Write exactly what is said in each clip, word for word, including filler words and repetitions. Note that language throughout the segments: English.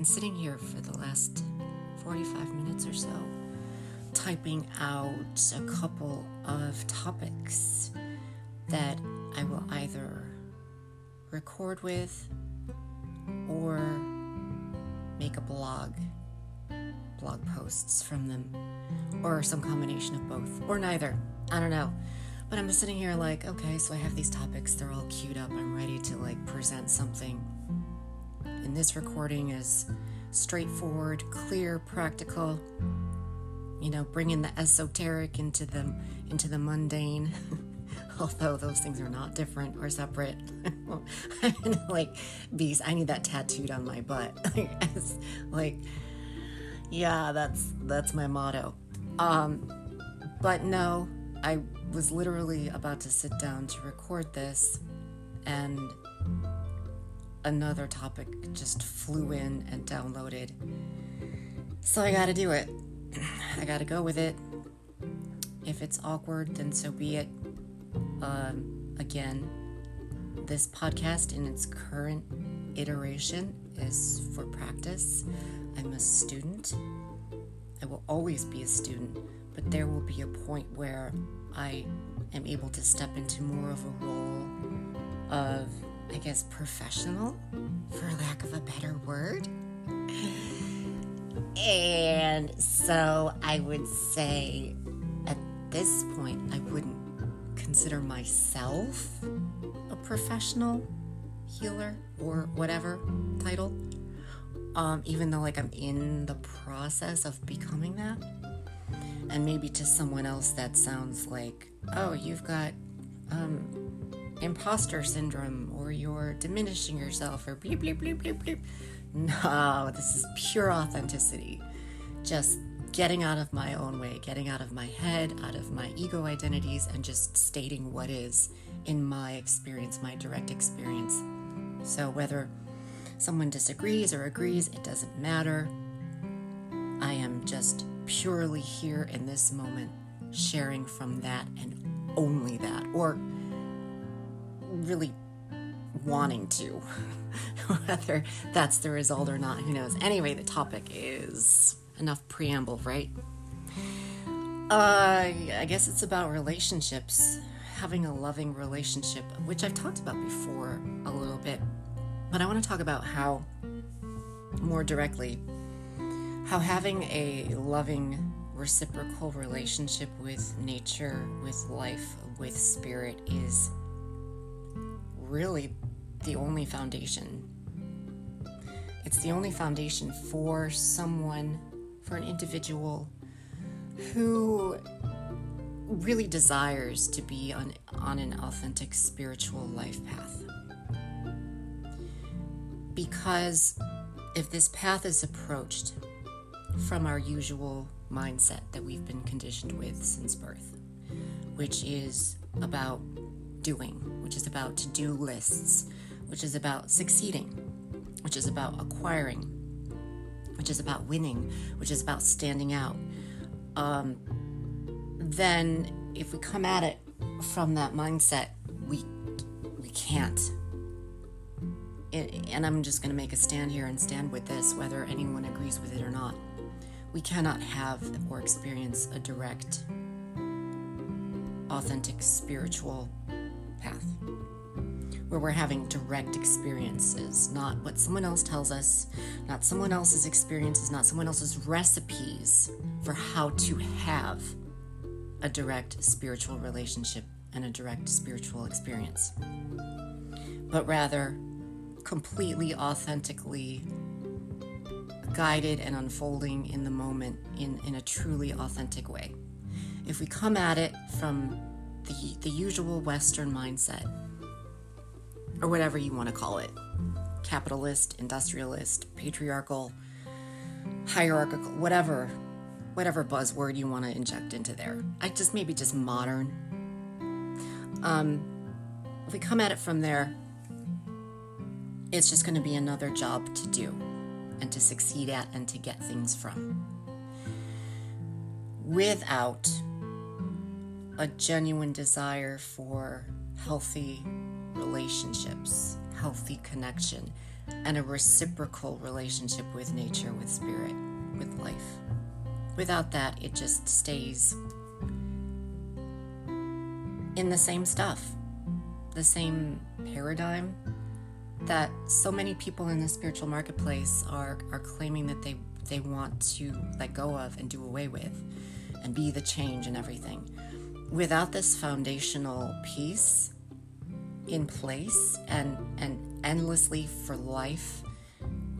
been sitting here for the last forty-five minutes or so, typing out a couple of topics that I will either record with or make a blog, blog posts from them, or some combination of both, or neither. I don't know. But I'm sitting here like, okay, so I have these topics, they're all queued up, I'm ready to like present something. And this recording is straightforward, clear, practical, you know, bringing the esoteric into the, into the mundane, although those things are not different or separate. I'm gonna, like, bees, I need that tattooed on my butt. Like, yeah, that's, that's my motto. Um, but no, I was literally about to sit down to record this, and another topic just flew in and downloaded. So I gotta do it. I gotta go with it. If it's awkward, then so be it. Um, again, this podcast in its current iteration is for practice. I'm a student. I will always be a student, but there will be a point where I am able to step into more of a role of, I guess, professional, for lack of a better word. And so I would say at this point, I wouldn't consider myself a professional healer or whatever title, um, even though like I'm in the process of becoming that. And maybe to someone else that sounds like, oh, you've got um, imposter syndrome, or you're diminishing yourself, or bleep, bleep, bleep, bleep, bleep. No, this is pure authenticity. Just getting out of my own way, getting out of my head, out of my ego identities, and just stating what is in my experience, my direct experience. So whether someone disagrees or agrees, it doesn't matter. I am just purely here in this moment, sharing from that and only that, or really wanting to, whether that's the result or not, who knows. Anyway, the topic is enough preamble, right? Uh, I guess it's about relationships, having a loving relationship, which I've talked about before a little bit, but I want to talk about how, more directly, how having a loving, reciprocal relationship with nature, with life, with spirit is really the only foundation. It's the only foundation for someone, for an individual who really desires to be on, on an authentic spiritual life path. Because if this path is approached from our usual mindset that we've been conditioned with since birth, which is about doing, which is about to-do lists, which is about succeeding, which is about acquiring, which is about winning, which is about standing out, um, then if we come at it from that mindset, we we can't. It, and I'm just going to make a stand here and stand with this, whether anyone agrees with it or not. We cannot have or experience a direct, authentic, spiritual path where we're having direct experiences, not what someone else tells us, not someone else's experiences, not someone else's recipes for how to have a direct spiritual relationship and a direct spiritual experience, but rather completely authentically guided and unfolding in the moment in, in a truly authentic way. If we come at it from the, the usual Western mindset, or whatever you want to call it, capitalist, industrialist, patriarchal, hierarchical, whatever, whatever buzzword you want to inject into there. I just, maybe just modern. Um, if we come at it from there, it's just going to be another job to do, and to succeed at, and to get things from, without a genuine desire for healthy relationships, healthy connection, and a reciprocal relationship with nature, with spirit, with life. Without that, it just stays in the same stuff, the same paradigm that so many people in the spiritual marketplace are, are claiming that they, they want to let go of and do away with and be the change and everything. Without this foundational piece in place and, and endlessly for life,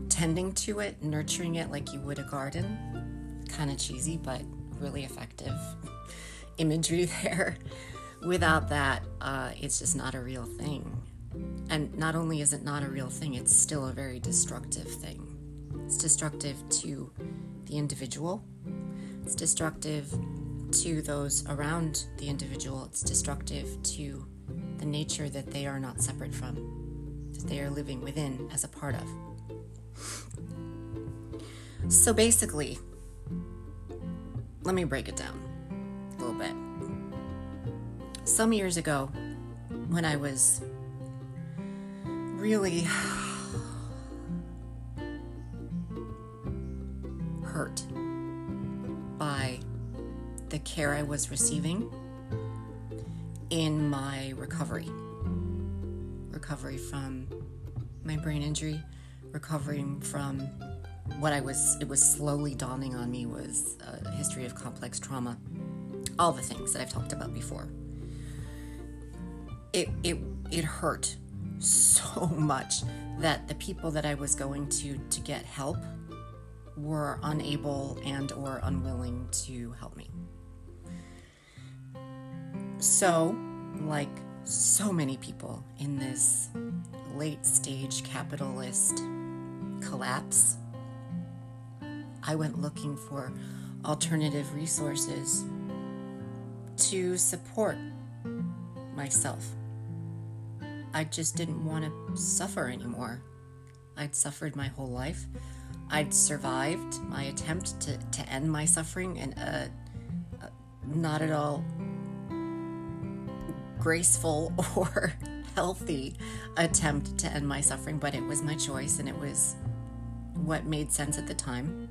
tending to it, nurturing it like you would a garden, kind of cheesy, but really effective imagery there. Without that, uh, it's just not a real thing. And not only is it not a real thing, it's still a very destructive thing. It's destructive to the individual. It's destructive to those around the individual. It's destructive to the nature that they are not separate from, that they are living within as a part of. So basically, let me break it down a little bit. Some years ago, when I was really hurt by the care I was receiving in my recovery, recovery from my brain injury, recovering from what I was, it was slowly dawning on me was a history of complex trauma, all the things that I've talked about before. It, it, it hurt so much that the people that I was going to to get help were unable and or unwilling to help me. So, like so many people in this late stage capitalist collapse, I went looking for alternative resources to support myself. I just didn't want to suffer anymore. I'd suffered my whole life. I'd survived my attempt to, to end my suffering in a, a not at all graceful or healthy attempt to end my suffering, but it was my choice and it was what made sense at the time.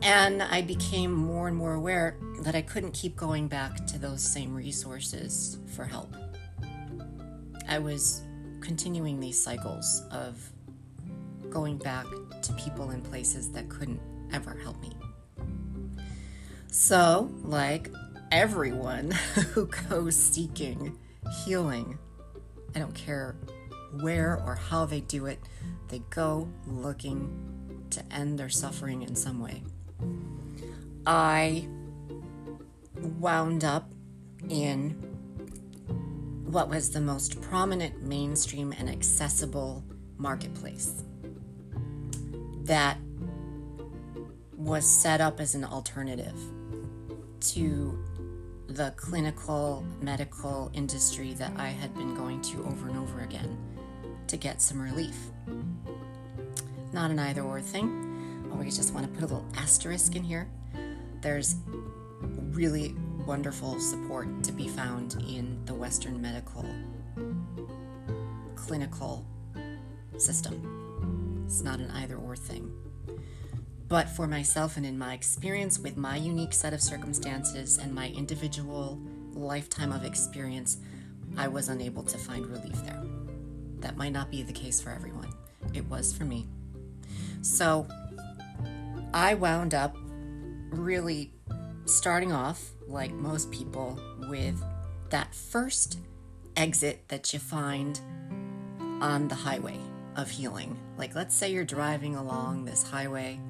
And I became more and more aware that I couldn't keep going back to those same resources for help. I was continuing these cycles of going back to people and places that couldn't ever help me. So, like everyone who goes seeking healing, I don't care where or how they do it, they go looking to end their suffering in some way. I wound up in what was the most prominent mainstream and accessible marketplace that was set up as an alternative to the clinical medical industry that I had been going to over and over again to get some relief. Not an either or thing. We just want to put a little asterisk in here. There's really wonderful support to be found in the Western medical clinical system. It's not an either or thing. But for myself and in my experience with my unique set of circumstances and my individual lifetime of experience, I was unable to find relief there. That might not be the case for everyone. It was for me. So I wound up really starting off, like most people, with that first exit that you find on the highway of healing. Like, let's say you're driving along this highway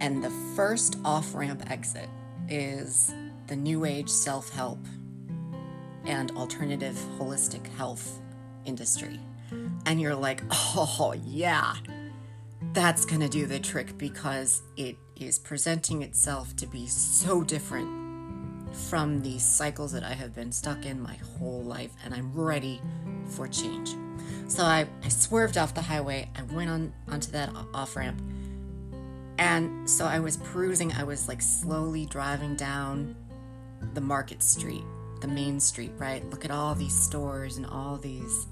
and the first off-ramp exit is the new age self-help and alternative holistic health industry. And you're like, oh yeah, that's gonna do the trick, because it is presenting itself to be so different from the cycles that I have been stuck in my whole life, and I'm ready for change. So I, I swerved off the highway, I went on onto that off-ramp, and so I was perusing, I was like slowly driving down the market street, the main street, right? Look at all these stores and all these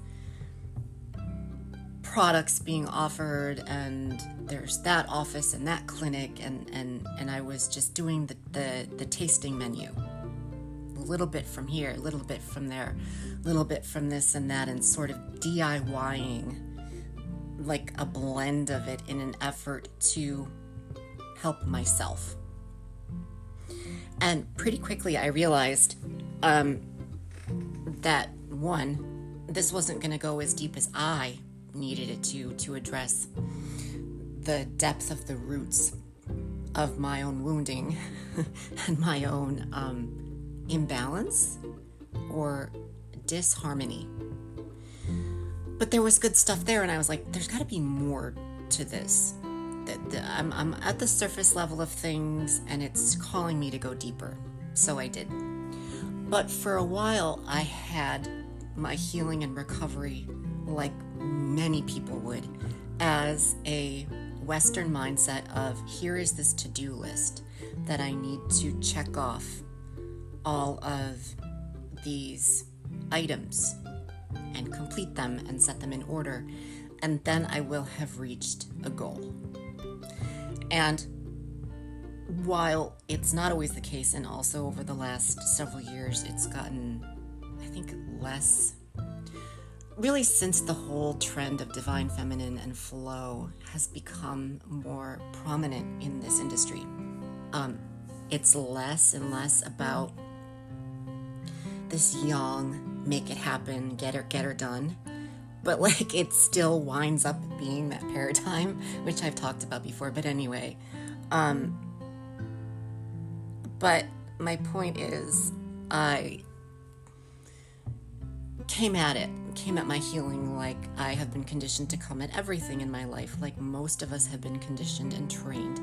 products being offered, and there's that office and that clinic, and and and I was just doing the the, the tasting menu, a little bit from here, a little bit from there, a little bit from this and that, and sort of DIYing like a blend of it in an effort to help myself. And pretty quickly I realized um, that, one, this wasn't going to go as deep as I needed it to, to address the depth of the roots of my own wounding and my own um, imbalance or disharmony. But there was good stuff there, and I was like, there's got to be more to this. I'm, I'm at the surface level of things, and it's calling me to go deeper. So I did. But for a while, I had my healing and recovery, like many people would, as a Western mindset of, here is this to-do list that I need to check off all of these items and complete them and set them in order, and then I will have reached a goal. And while it's not always the case, and also over the last several years, it's gotten, I think, less, really since the whole trend of divine feminine and flow has become more prominent in this industry. Um, it's less and less about this young, make it happen, get her, get her done. But like, it still winds up being that paradigm, which I've talked about before. But anyway, um, but my point is, I came at it, came at my healing like I have been conditioned to come at everything in my life, like most of us have been conditioned and trained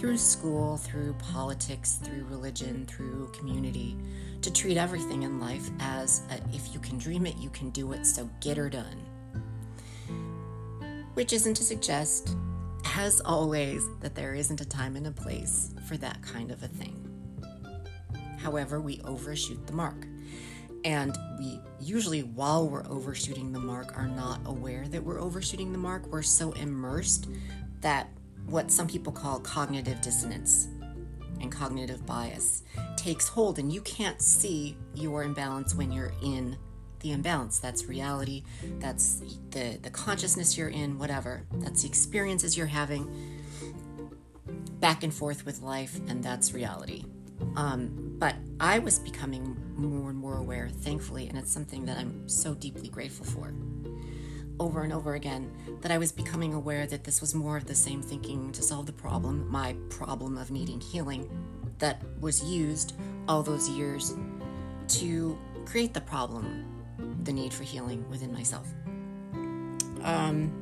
through school, through politics, through religion, through community, to treat everything in life as a, if you can dream it, you can do it, so get her done. Which isn't to suggest, as always, that there isn't a time and a place for that kind of a thing. However, we overshoot the mark. And we usually, while we're overshooting the mark, are not aware that we're overshooting the mark. We're so immersed that what some people call cognitive dissonance and cognitive bias takes hold, and you can't see your imbalance when you're in the imbalance. That's reality. That's the, the consciousness you're in, whatever. That's the experiences you're having back and forth with life, and that's reality. Um, but I was becoming more and more aware, thankfully, and it's something that I'm so deeply grateful for, over and over again, that I was becoming aware that this was more of the same thinking to solve the problem, my problem of needing healing, that was used all those years to create the problem, the need for healing within myself. Um,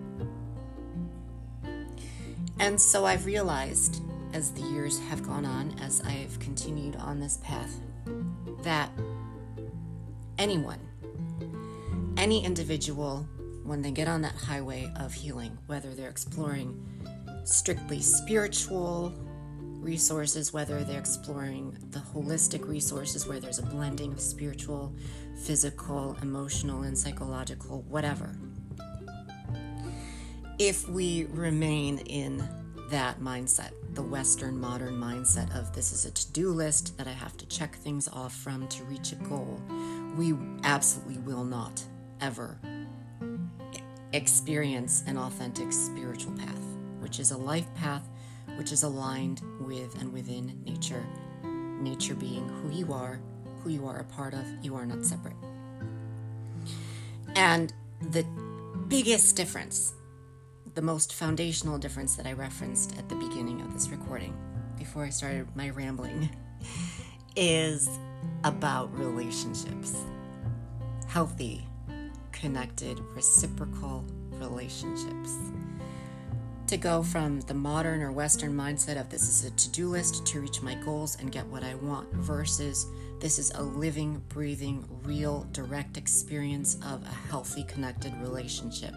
and so I've realized, as the years have gone on, as I've continued on this path, that anyone, any individual, when they get on that highway of healing, whether they're exploring strictly spiritual resources, whether they're exploring the holistic resources where there's a blending of spiritual, physical, emotional, and psychological, whatever. If we remain in that mindset, the Western modern mindset of this is a to-do list that I have to check things off from to reach a goal, we absolutely will not ever experience an authentic spiritual path, which is a life path, which is aligned with and within nature, nature being who you are, who you are a part of. You are not separate. And the biggest difference, the most foundational difference that I referenced at the beginning of this recording, before I started my rambling, is about relationships. Healthy, connected, reciprocal relationships. To go from the modern or Western mindset of this is a to-do list to reach my goals and get what I want, versus this is a living, breathing, real, direct experience of a healthy, connected relationship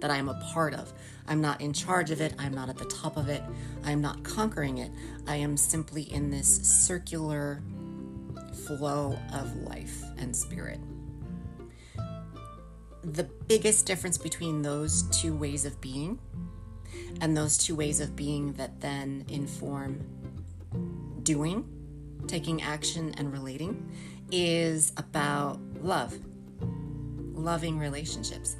that I'm a part of. I'm not in charge of it. I'm not at the top of it. I'm not conquering it. I am simply in this circular flow of life and spirit. the biggest difference between those two ways of being, and those two ways of being that then inform doing, taking action, and relating, is about love, loving relationships.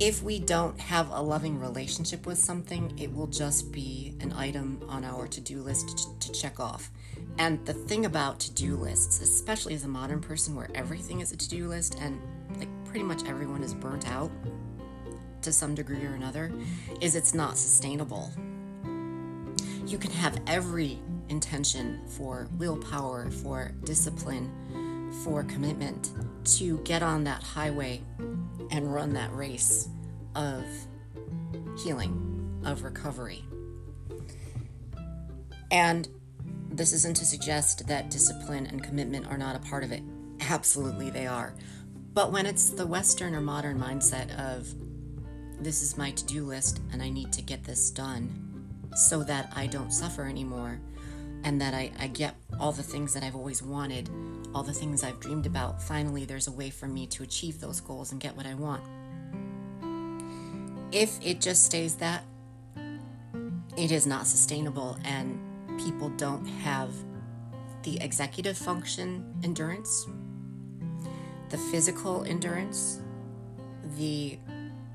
If we don't have a loving relationship with something, it will just be an item on our to-do list to check off. And the thing about to-do lists, especially as a modern person where everything is a to-do list and like pretty much everyone is burnt out to some degree or another, is it's not sustainable. You can have every intention for willpower, for discipline, for commitment to get on that highway and run that race of healing, of recovery. And this isn't to suggest that discipline and commitment are not a part of it. Absolutely they are. But when it's the Western or modern mindset of, this is my to-do list and I need to get this done so that I don't suffer anymore, and that I, I get all the things that I've always wanted, all the things I've dreamed about. Finally, there's a way for me to achieve those goals and get what I want. If it just stays that, it is not sustainable, and people don't have the executive function endurance, the physical endurance, the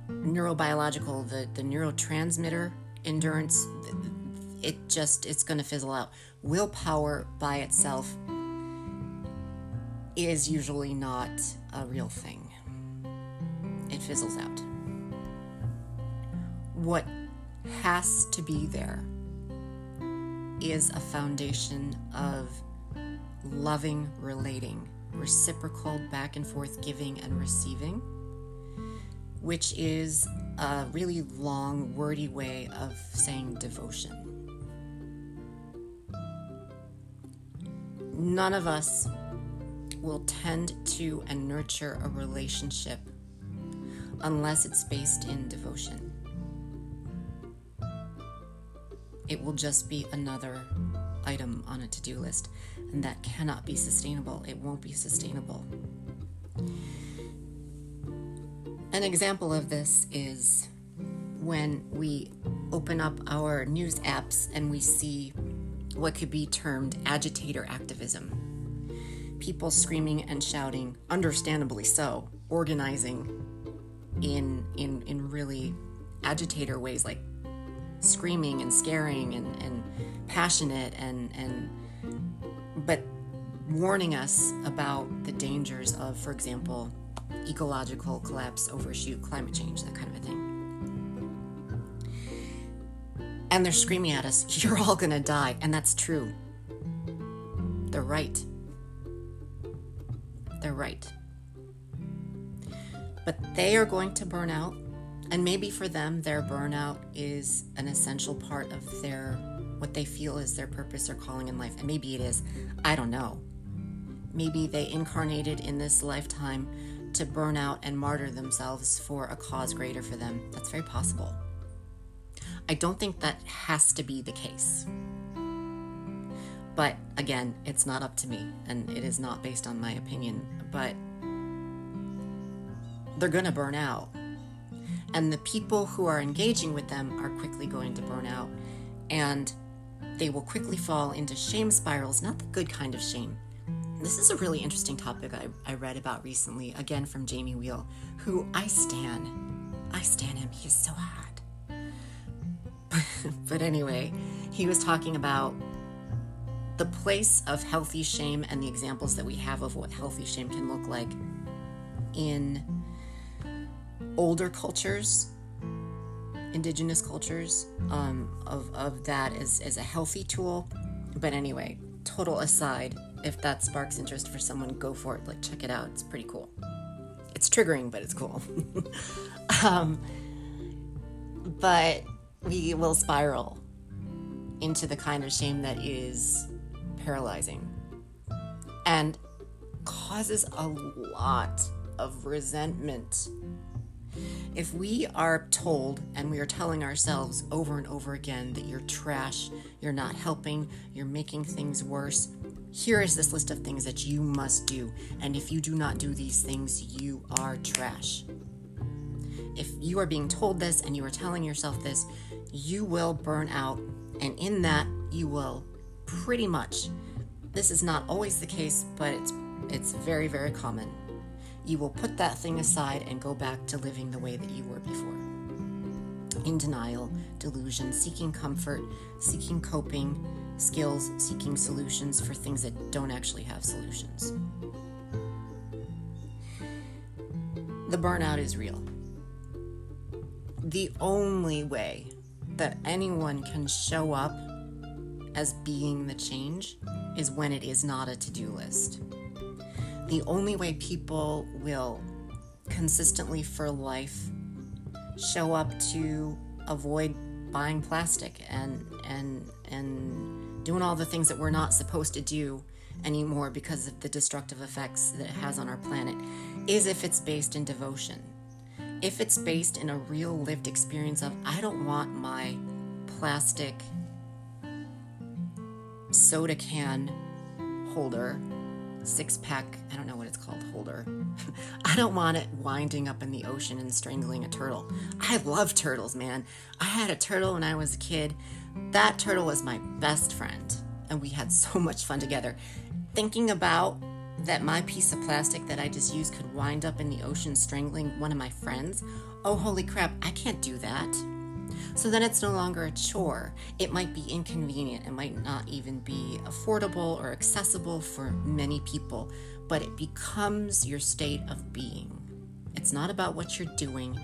neurobiological, the, the neurotransmitter endurance. It just, it's going to fizzle out. Willpower by itself is usually not a real thing. It fizzles out. What has to be there is a foundation of loving, relating, reciprocal back and forth giving and receiving, which is a really long, wordy way of saying devotion. None of us will tend to and nurture a relationship unless it's based in devotion. It will just be another item on a to-do list, and that cannot be sustainable. It won't be sustainable. An example of this is when we open up our news apps and we see what could be termed agitator activism. People screaming and shouting, understandably so, organizing in in in really agitator ways, like screaming and scaring and, and passionate and and but warning us about the dangers of, for example, ecological collapse, overshoot, climate change, that kind of a thing. And they're screaming at us, you're all gonna die. And that's true. They're right. They're right. But they are going to burn out. And maybe for them, their burnout is an essential part of their, what they feel is their purpose or calling in life. And maybe it is. I don't know. Maybe they incarnated in this lifetime to burn out and martyr themselves for a cause greater for them. That's very possible. I don't think that has to be the case. But again, it's not up to me, and it is not based on my opinion, but they're going to burn out. And the people who are engaging with them are quickly going to burn out, and they will quickly fall into shame spirals, not the good kind of shame. This is a really interesting topic I, I read about recently, again from Jamie Wheel, who I stan. I stan him. He is so hot. But anyway, he was talking about the place of healthy shame and the examples that we have of what healthy shame can look like in older cultures, indigenous cultures, um, of, of that as, as a healthy tool. But anyway, total aside, if that sparks interest for someone, go for it. Like, check it out. It's pretty cool. It's triggering, but it's cool. um, but... we will spiral into the kind of shame that is paralyzing and causes a lot of resentment. If we are told and we are telling ourselves over and over again that you're trash, you're not helping, you're making things worse, Here is this list of things that you must do, and if you do not do these things, you are trash. If you are being told this and you are telling yourself this, you will burn out, and in that, you will pretty much. This is not always the case, but it's it's very, very common. You will put that thing aside and go back to living the way that you were before. In denial, delusion, seeking comfort, seeking coping skills, seeking solutions for things that don't actually have solutions. The burnout is real. The only way that anyone can show up as being the change is when it is not a to-do list. The only way people will consistently for life show up to avoid buying plastic and and and doing all the things that we're not supposed to do anymore because of the destructive effects that it has on our planet is if it's based in devotion. If it's based in a real lived experience of, I don't want my plastic soda can holder, six pack, I don't know what it's called, holder. I don't want it winding up in the ocean and strangling a turtle. I love turtles, man. I had a turtle when I was a kid. That turtle was my best friend, and we had so much fun together. Thinking about that my piece of plastic that I just used could wind up in the ocean strangling one of my friends, oh holy crap, I can't do that. So then it's no longer a chore. It might be inconvenient. It might not even be affordable or accessible for many people, but it becomes your state of being. It's not about what you're doing.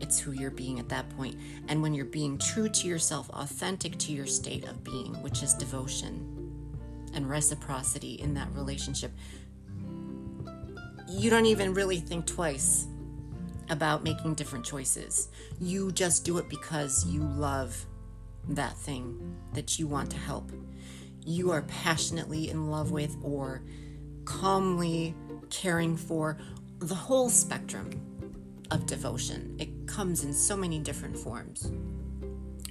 It's who you're being at that point. And when you're being true to yourself, authentic to your state of being, which is devotion and reciprocity in that relationship, you don't even really think twice about making different choices. You just do it because you love that thing that you want to help. You are passionately in love with or calmly caring for the whole spectrum of devotion. It comes in so many different forms,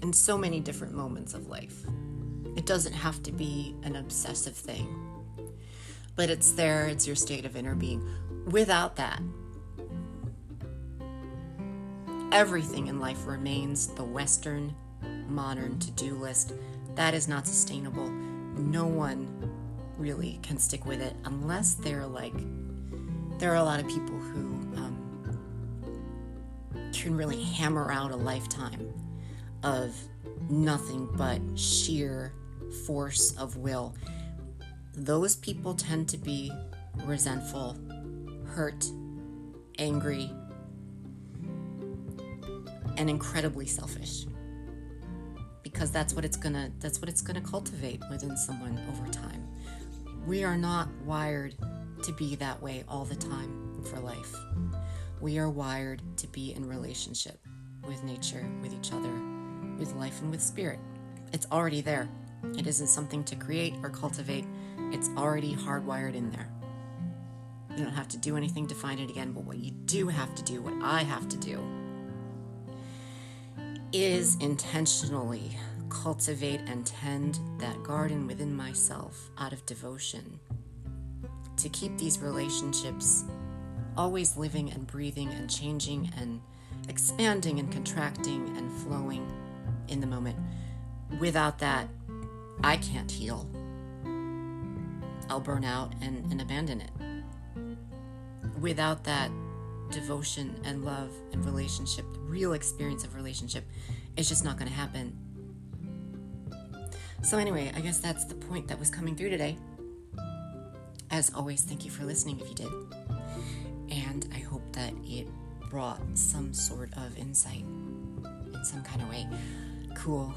in so many different moments of life. It doesn't have to be an obsessive thing, but it's there, it's your state of inner being. Without that, everything in life remains the Western modern to-do list. That is not sustainable. No one really can stick with it unless they're like, there are a lot of people who um, can really hammer out a lifetime of nothing but sheer force of will. Those people tend to be resentful, hurt, angry, and incredibly selfish, because that's what it's gonna that's what it's gonna cultivate within someone over time. We are not wired to be that way all the time for life. We are wired to be in relationship with nature, with each other, with life, and with spirit. It's already there. It isn't something to create or cultivate. It's already hardwired in there. You don't have to do anything to find it again, but what you do have to do, what I have to do, is intentionally cultivate and tend that garden within myself out of devotion to keep these relationships always living and breathing and changing and expanding and contracting and flowing in the moment. Without that, I can't heal. I'll burn out and, and abandon it. Without that, devotion and love and relationship, the real experience of relationship, is just not going to happen. So anyway, I guess that's the point that was coming through today. As always, thank you for listening if you did. And I hope that it brought some sort of insight in some kind of way. Cool.